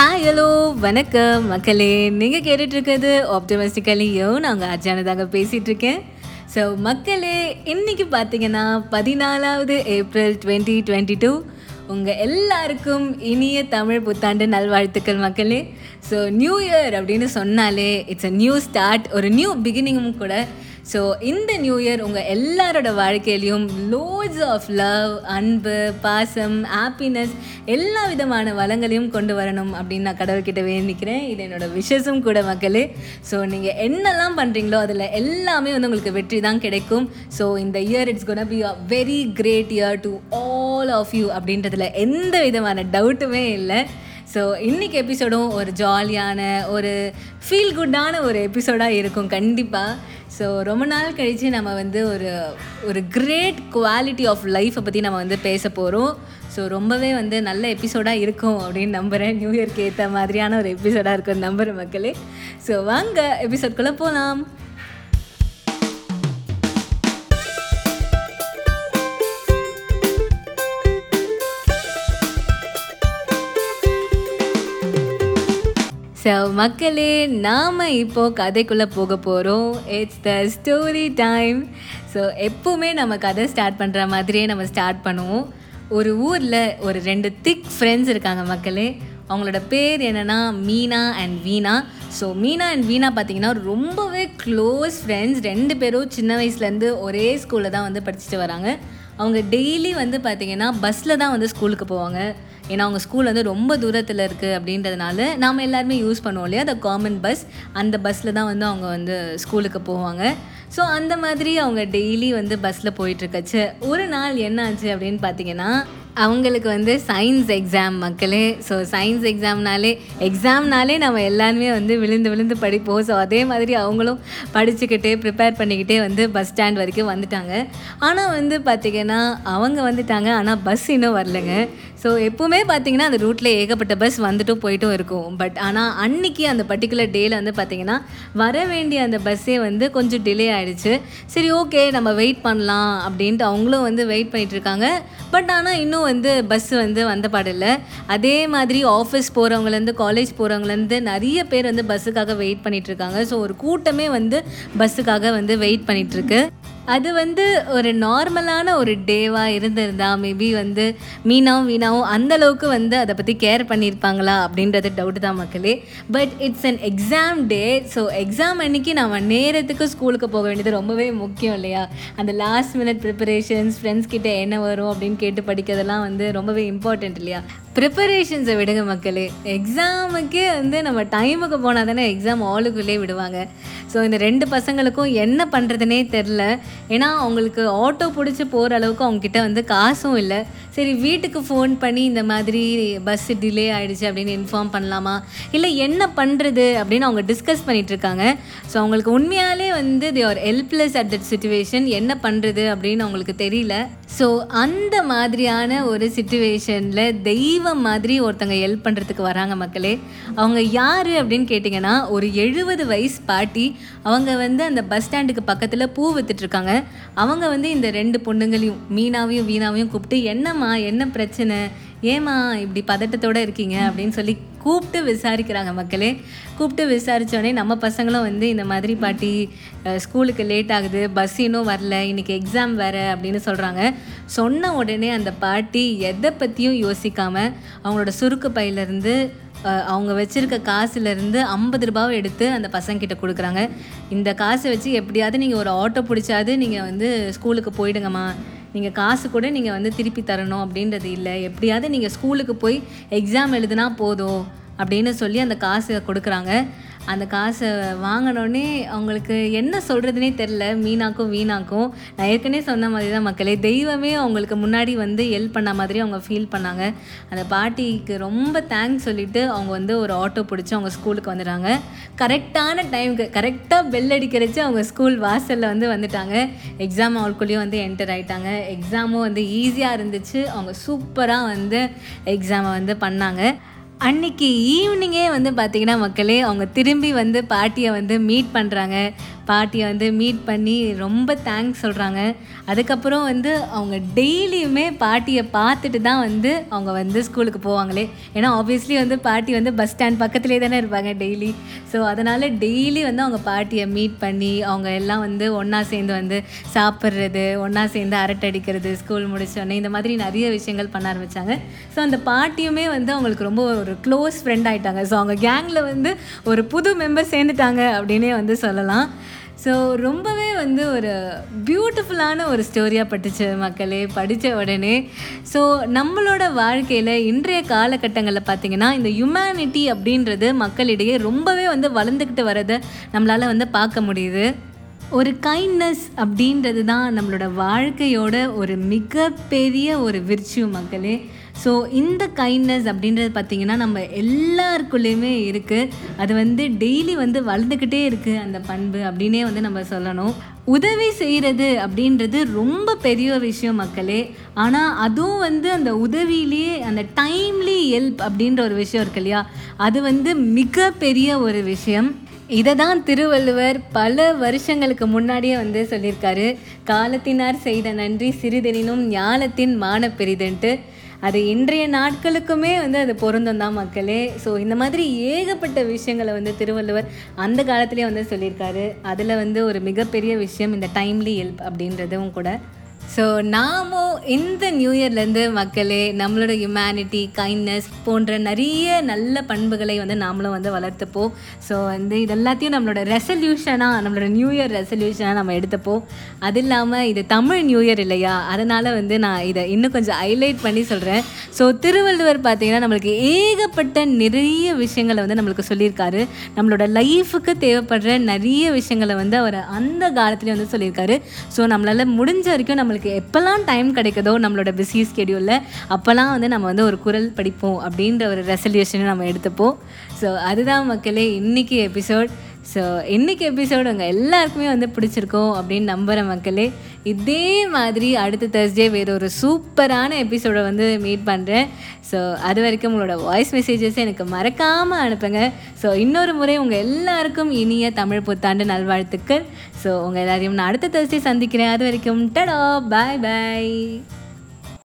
Hi hello வணக்கம் மக்களே, நீங்கள் கேட்டுட்ருக்கிறது ஆப்டமிஸ்டிக்கலியும் நான் உங்கள் ஆச்சானதாக பேசிகிட்ருக்கேன். ஸோ மக்களே, இன்றைக்கி பார்த்திங்கன்னா 14வது ஏப்ரல் 2022. உங்கள் எல்லாருக்கும் இனிய தமிழ் புத்தாண்டு நல்வாழ்த்துக்கள் மக்களே. ஸோ நியூ இயர் அப்படின்னு சொன்னாலே இட்ஸ் அ நியூ ஸ்டார்ட், ஒரு நியூ பிகினிங்கும் கூட. ஸோ இந்த நியூ இயர் உங்கள் எல்லாரோட வாழ்க்கையிலையும் லோட்ஸ் ஆஃப் லவ், அன்பு, பாசம், ஹாப்பினஸ், எல்லா விதமான வளங்களையும் கொண்டு வரணும் அப்படின்னு நான் கடவுள்கிட்ட வேண்டிக்கிறேன். இது என்னோடய விஷஸும் கூட மக்களே. ஸோ நீங்கள் என்னெல்லாம் பண்ணுறீங்களோ அதில் எல்லாமே உங்களுக்கு வெற்றி தான் கிடைக்கும். ஸோ இந்த year it's gonna be a very great year to all of you அப்படின்றதுல எந்த விதமான டவுட்டுமே இல்லை. ஸோ இன்றைக்கி எபிசோடும் ஒரு ஜாலியான, ஒரு ஃபீல் குட்டான ஒரு எபிசோடாக இருக்கும் கண்டிப்பாக. ஸோ ரொம்ப நாள் கழித்து நம்ம வந்து ஒரு கிரேட் குவாலிட்டி ஆஃப் லைஃப்பை பற்றி நம்ம வந்து பேச போகிறோம். ஸோ ரொம்பவே வந்து நல்ல எபிசோடாக இருக்கும் அப்படின்னு நம்புகிறேன். நியூ இயர்க்கு ஏற்ற மாதிரியான ஒரு எபிசோடாக இருக்குன்னு நம்புகிறேன் மக்களே. ஸோ வாங்க எபிசோட்குள்ளே போகலாம். ஸோ மக்களே, நாம் இப்போது கதைக்குள்ளே போக போகிறோம். It's the story time. So எப்போவுமே நம்ம கதை ஸ்டார்ட் பண்ணுற மாதிரியே நம்ம ஸ்டார்ட் பண்ணுவோம். ஒரு ஊரில் ஒரு 2 திக் ஃப்ரெண்ட்ஸ் இருக்காங்க மக்களே. அவங்களோட பேர் என்னென்னா Meena and Veena. So Meena and Veena பார்த்திங்கன்னா ரொம்பவே க்ளோஸ் ஃப்ரெண்ட்ஸ். 2 பேரும் சின்ன வயசுலேருந்து ஒரே ஸ்கூலில் தான் வந்து படிச்சுட்டு வராங்க. அவங்க டெய்லி வந்து பார்த்திங்கன்னா பஸ்ஸில் தான் வந்து ஸ்கூலுக்கு போவாங்க. ஏன்னா அவங்க ஸ்கூல் வந்து ரொம்ப தூரத்தில் இருக்குது அப்படின்றதுனால நாம் எல்லாருமே யூஸ் பண்ணுவோம் இல்லையா, அந்த காமன் பஸ். அந்த பஸ்ஸில் தான் வந்து அவங்க வந்து ஸ்கூலுக்கு போவாங்க. ஸோ அந்த மாதிரி அவங்க டெய்லி வந்து பஸ்ஸில் போயிட்டுருக்கச்சு ஒரு நாள் என்ன ஆச்சு அப்படின்னு பார்த்திங்கன்னா, அவங்களுக்கு வந்து சயின்ஸ் எக்ஸாம் மக்களே. ஸோ சயின்ஸ் எக்ஸாம்னாலே நம்ம எல்லாருமே வந்து விழுந்து விழுந்து படிப்போம். ஸோ அதே மாதிரி அவங்களும் படிச்சுக்கிட்டே ப்ரிப்பேர் பண்ணிக்கிட்டே வந்து பஸ் ஸ்டாண்ட் வரைக்கும் வந்துட்டாங்க. ஆனால் வந்து பார்த்திங்கன்னா அவங்க வந்துட்டாங்க, ஆனால் பஸ் இன்னும் வரலைங்க. ஸோ எப்போவுமே பார்த்திங்கன்னா அந்த ரூட்டில் ஏகப்பட்ட பஸ் வந்துட்டும் போயிட்டும் இருக்கும். பட் ஆனால் அன்றைக்கி அந்த பர்டிகுலர் டேயில் வந்து பார்த்திங்கன்னா வர வேண்டிய அந்த பஸ்ஸே வந்து கொஞ்சம் டிலே ஆகிடுச்சு. சரி ஓகே நம்ம வெயிட் பண்ணலாம் அப்படின்ட்டு அவங்களும் வந்து வெயிட் பண்ணிகிட்ருக்காங்க. பட் ஆனால் இன்னும் வந்து பஸ் வந்து வந்த பாடில்லை. அதே மாதிரி ஆஃபீஸ் போகிறவங்கலேருந்து காலேஜ் போகிறவங்கலேருந்து நிறைய பேர் வந்து பஸ்ஸுக்காக வெயிட் பண்ணிகிட்ருக்காங்க. ஸோ ஒரு கூட்டமே வந்து பஸ்ஸுக்காக வந்து வெயிட் பண்ணிகிட்ருக்கு. அது வந்து ஒரு நார்மலான ஒரு டேவாக இருந்திருந்தா மேபி வந்து மீனாவும் வீணாவும் அந்தளவுக்கு வந்து அதை பற்றி கேர் பண்ணியிருப்பாங்களா அப்படின்றது டவுட்டு தான் மக்களே. But it's an exam day. So exam அன்றைக்கி நம்ம நேரத்துக்கு ஸ்கூலுக்கு போக வேண்டியது ரொம்பவே முக்கியம் இல்லையா. அந்த லாஸ்ட் மினிட் ப்ரிப்பரேஷன்ஸ், ஃப்ரெண்ட்ஸ்கிட்ட என்ன வரும் அப்படின்னு கேட்டு படிக்கிறதெல்லாம் வந்து ரொம்பவே இம்பார்ட்டண்ட் இல்லையா. ப்ரிப்பரேஷன்ஸை விடுங்க மக்களே. எக்ஸாமுக்கே வந்து நம்ம டைமுக்கு போனால் தானே எக்ஸாம் ஆளுக்குள்ளே விடுவாங்க. ஸோ இந்த 2 பசங்களுக்கும் என்ன பண்ணுறதுனே தெரில. ஏன்னா அவங்களுக்கு ஆட்டோ பிடிச்சி போகிற அளவுக்கு அவங்கக்கிட்ட வந்து காசும் இல்லை. சரி வீட்டுக்கு ஃபோன் பண்ணி இந்த மாதிரி பஸ்ஸு டிலே ஆகிடுச்சு அப்படின்னு இன்ஃபார்ம் பண்ணலாமா, இல்லை என்ன பண்ணுறது அப்படின்னு அவங்க டிஸ்கஸ் பண்ணிகிட்ருக்காங்க. ஸோ அவங்களுக்கு உண்மையாலே வந்து they are helpless at that situation. என்ன பண்ணுறது அப்படின்னு அவங்களுக்கு தெரியல. ஸோ அந்த மாதிரியான ஒரு சிச்சுவேஷனில் தெய்வம் மாதிரி ஒருத்தங்க ஹெல்ப் பண்ணுறதுக்கு வராங்க மக்களே. அவங்க யார் அப்படின்னு கேட்டிங்கன்னா ஒரு 70 வயசு பாட்டி. அவங்க வந்து அந்த பஸ் ஸ்டாண்டுக்கு பக்கத்தில் பூ விற்றுட்ருக்காங்க. அவங்க வந்து இந்த 2 பொண்ணுங்களையும் மீனாவையும் வீணாவையும் கூப்பிட்டு என்னம்மா என்ன பிரச்சனை, ஏம்மா இப்படி பதட்டத்தோடு இருக்கீங்க அப்படின்னு சொல்லி கூப்பிட்டு விசாரிக்கிறாங்க மக்களே. கூப்பிட்டு விசாரித்தோடனே நம்ம பசங்களும் வந்து இந்த மாதிரி பாட்டி ஸ்கூலுக்கு லேட் ஆகுது, பஸ் இன்னும் வரல, இன்றைக்கி எக்ஸாம் வேறு அப்படின்னு சொல்கிறாங்க. சொன்ன உடனே அந்த பாட்டி எதை பற்றியும் யோசிக்காமல் அவங்களோட சுருக்கு பையிலேருந்து அவங்க வச்சுருக்க காசுலேருந்து 50 ரூபாவை எடுத்து அந்த பசங்கக்கிட்ட கொடுக்குறாங்க. இந்த காசை வச்சு எப்படியாவது நீங்கள் ஒரு ஆட்டோ பிடிச்சாது நீங்கள் வந்து ஸ்கூலுக்கு போயிடுங்கம்மா, நீங்கள் காசு கூட நீங்கள் வந்து திருப்பி தரணும் அப்படின்றது இல்லை, எப்படியாவது நீங்கள் ஸ்கூலுக்கு போய் எக்ஸாம் எழுதுனா போதும் அப்படின்னு சொல்லி அந்த காசை கொடுக்குறாங்க. அந்த காசை வாங்கினோடனே அவங்களுக்கு என்ன சொல்கிறதுனே தெரில. மீனாக்கும் வீணாக்கும் நான் ஏற்கனவே சொன்ன மாதிரி தான் மக்களே, தெய்வமே அவங்களுக்கு முன்னாடி வந்து ஹெல்ப் பண்ண மாதிரி அவங்க ஃபீல் பண்ணாங்க. அந்த பாட்டிக்கு ரொம்ப தேங்க்ஸ் சொல்லிவிட்டு அவங்க வந்து ஒரு ஆட்டோ பிடிச்சி அவங்க ஸ்கூலுக்கு வந்துடுறாங்க. கரெக்டான டைமுக்கு கரெக்டாக பெல் அடிக்கிறச்சு அவங்க ஸ்கூல் வாசலில் வந்து வந்துட்டாங்க. எக்ஸாம் ஹால்குள்ளேயும் வந்து என்டர் ஆகிட்டாங்க. எக்ஸாமும் வந்து ஈஸியாக இருந்துச்சு. அவங்க சூப்பராக வந்து எக்ஸாமை வந்து பண்ணாங்க. அன்றைக்கி ஈவினிங்கே வந்து பார்த்திங்கன்னா மக்களே அவங்க திரும்பி வந்து பாட்டியை வந்து மீட் பண்ணுறாங்க. பாட்டியை வந்து மீட் பண்ணி ரொம்ப தேங்க்ஸ் சொல்கிறாங்க. அதுக்கப்புறம் வந்து அவங்க டெய்லியுமே பாட்டியை பார்த்துட்டு தான் வந்து அவங்க வந்து ஸ்கூலுக்கு போவாங்களே. ஏன்னா ஆப்வியஸ்லி வந்து பாட்டி வந்து பஸ் ஸ்டாண்ட் பக்கத்துலேயே தானே இருப்பாங்க டெய்லி. ஸோ அதனால் டெய்லி வந்து அவங்க பாட்டியை மீட் பண்ணி அவங்க எல்லாம் வந்து ஒன்றா சேர்ந்து வந்து சாப்பிட்றது, ஒன்றா சேர்ந்து அரட்டடிக்கிறது, ஸ்கூல் முடித்தோடனே இந்த மாதிரி நிறைய விஷயங்கள் பண்ண ஆரம்பித்தாங்க. ஸோ அந்த பாட்டியுமே வந்து அவங்களுக்கு ரொம்ப ஒரு க்ளோஸ் ஃப்ரெண்ட் ஆகிட்டாங்க. ஸோ அவங்க கேங்கில் வந்து ஒரு புது மெம்பர் சேர்ந்துட்டாங்க அப்படின்னே வந்து சொல்லலாம். ஸோ ரொம்பவே வந்து ஒரு பியூட்டிஃபுல்லான ஒரு ஸ்டோரியாக படித்த மக்களே, படித்த உடனே. ஸோ நம்மளோட வாழ்க்கையில் இன்றைய காலகட்டங்களில் பார்த்திங்கன்னா இந்த ஹியூமனிட்டி அப்படின்றது மக்களிடையே ரொம்பவே வந்து வளர்ந்துக்கிட்டு வரதை நம்மளால் வந்து பார்க்க முடியுது. ஒரு கைண்ட்னஸ் அப்படின்றது தான் நம்மளோட வாழ்க்கையோட ஒரு மிகப்பெரிய ஒரு விர்ச்சியூ மக்களே. ஸோ இந்த கைண்ட்னஸ் அப்படின்றது பார்த்திங்கன்னா நம்ம எல்லாருக்குள்ளேயுமே இருக்குது. அது வந்து டெய்லி வந்து வளர்ந்துக்கிட்டே இருக்குது அந்த பண்பு அப்படின்னே வந்து நம்ம சொல்லணும். உதவி செய்கிறது அப்படின்றது ரொம்ப பெரிய விஷயம் மக்களே. ஆனால் அதுவும் வந்து அந்த உதவியிலேயே அந்த டைம்லி ஹெல்ப் அப்படின்ற ஒரு விஷயம் இருக்கு இல்லையா, அது வந்து மிகப்பெரிய ஒரு விஷயம். இதை தான் திருவள்ளுவர் பல வருஷங்களுக்கு முன்னாடியே வந்து சொல்லியிருக்காரு. காலத்தினார் செய்த நன்றி சிறிதெனினும் ஞாலத்தின் மான பெரிதுன்ட்டு. அது இன்றைய நாட்களுக்குமே வந்து அது பொருந்தும் தான் மக்களே. ஸோ இந்த மாதிரி ஏகப்பட்ட விஷயங்களை வந்து திருவள்ளுவர் அந்த காலத்திலே வந்து சொல்லியிருக்காரு. அதில் வந்து ஒரு மிகப்பெரிய விஷயம் இந்த டைம்லி ஹெல்ப் அப்படின்றதும் கூட. ஸோ நாமும் இந்த நியூ இயர்லேருந்து மக்களே நம்மளோட ஹியூமனிட்டி, கைண்ட்னஸ் போன்ற நிறைய நல்ல பண்புகளை வந்து நாமளும் வந்து வளர்த்துப்போம். ஸோ வந்து இது எல்லாத்தையும் நம்மளோட ரெசல்யூஷனாக, நம்மளோட நியூ இயர் ரெசல்யூஷனாக நம்ம எடுத்துப்போம். அது இல்லாமல் இது தமிழ் நியூ இயர் இல்லையா, அதனால் வந்து நான் இதை இன்னும் கொஞ்சம் ஹைலைட் பண்ணி சொல்கிறேன். ஸோ திருவள்ளுவர் பார்த்திங்கன்னா நம்மளுக்கு ஏகப்பட்ட நிறைய விஷயங்களை வந்து நம்மளுக்கு சொல்லியிருக்காரு. நம்மளோட லைஃபுக்கு தேவைப்படுற நிறைய விஷயங்களை வந்து அவர் அந்த காலத்துலேயே வந்து சொல்லியிருக்காரு. ஸோ நம்மளால் முடிஞ்ச வரைக்கும் நம்மளுக்கு எப்போல்லாம் டைம் கிடைக்குதோ நம்மளோட பிஸி ஸ்கெடியூலில் அப்போல்லாம் வந்து நம்ம வந்து ஒரு குறள் படிப்போம் அப்படின்ற ஒரு ரெசல்யூஷனை நம்ம எடுத்துப்போம். ஸோ அதுதான் மக்களே இன்றைக்கி எபிசோட். ஸோ இன்றைக்கி எபிசோடு உங்கள் எல்லாருக்குமே வந்து பிடிச்சிருக்கோம் அப்படின்னு நம்புகிற மக்களே. இதே மாதிரி அடுத்த தேர்ஸ்டே வேறு ஒரு சூப்பரான எபிசோடை வந்து மீட் பண்ணுறேன். ஸோ அது வரைக்கும் உங்களோட வாய்ஸ் மெசேஜஸை எனக்கு மறக்காமல் அனுப்புங்க. ஸோ இன்னொரு முறை உங்கள் எல்லாருக்கும் இனிய தமிழ் புத்தாண்டு நல்வாழ்த்துக்கள். ஸோ உங்கள் எல்லாரையும் நான் அடுத்த தேர்ஸ்டே சந்திக்கிறேன். அது வரைக்கும் டடா, பாய் பாய்.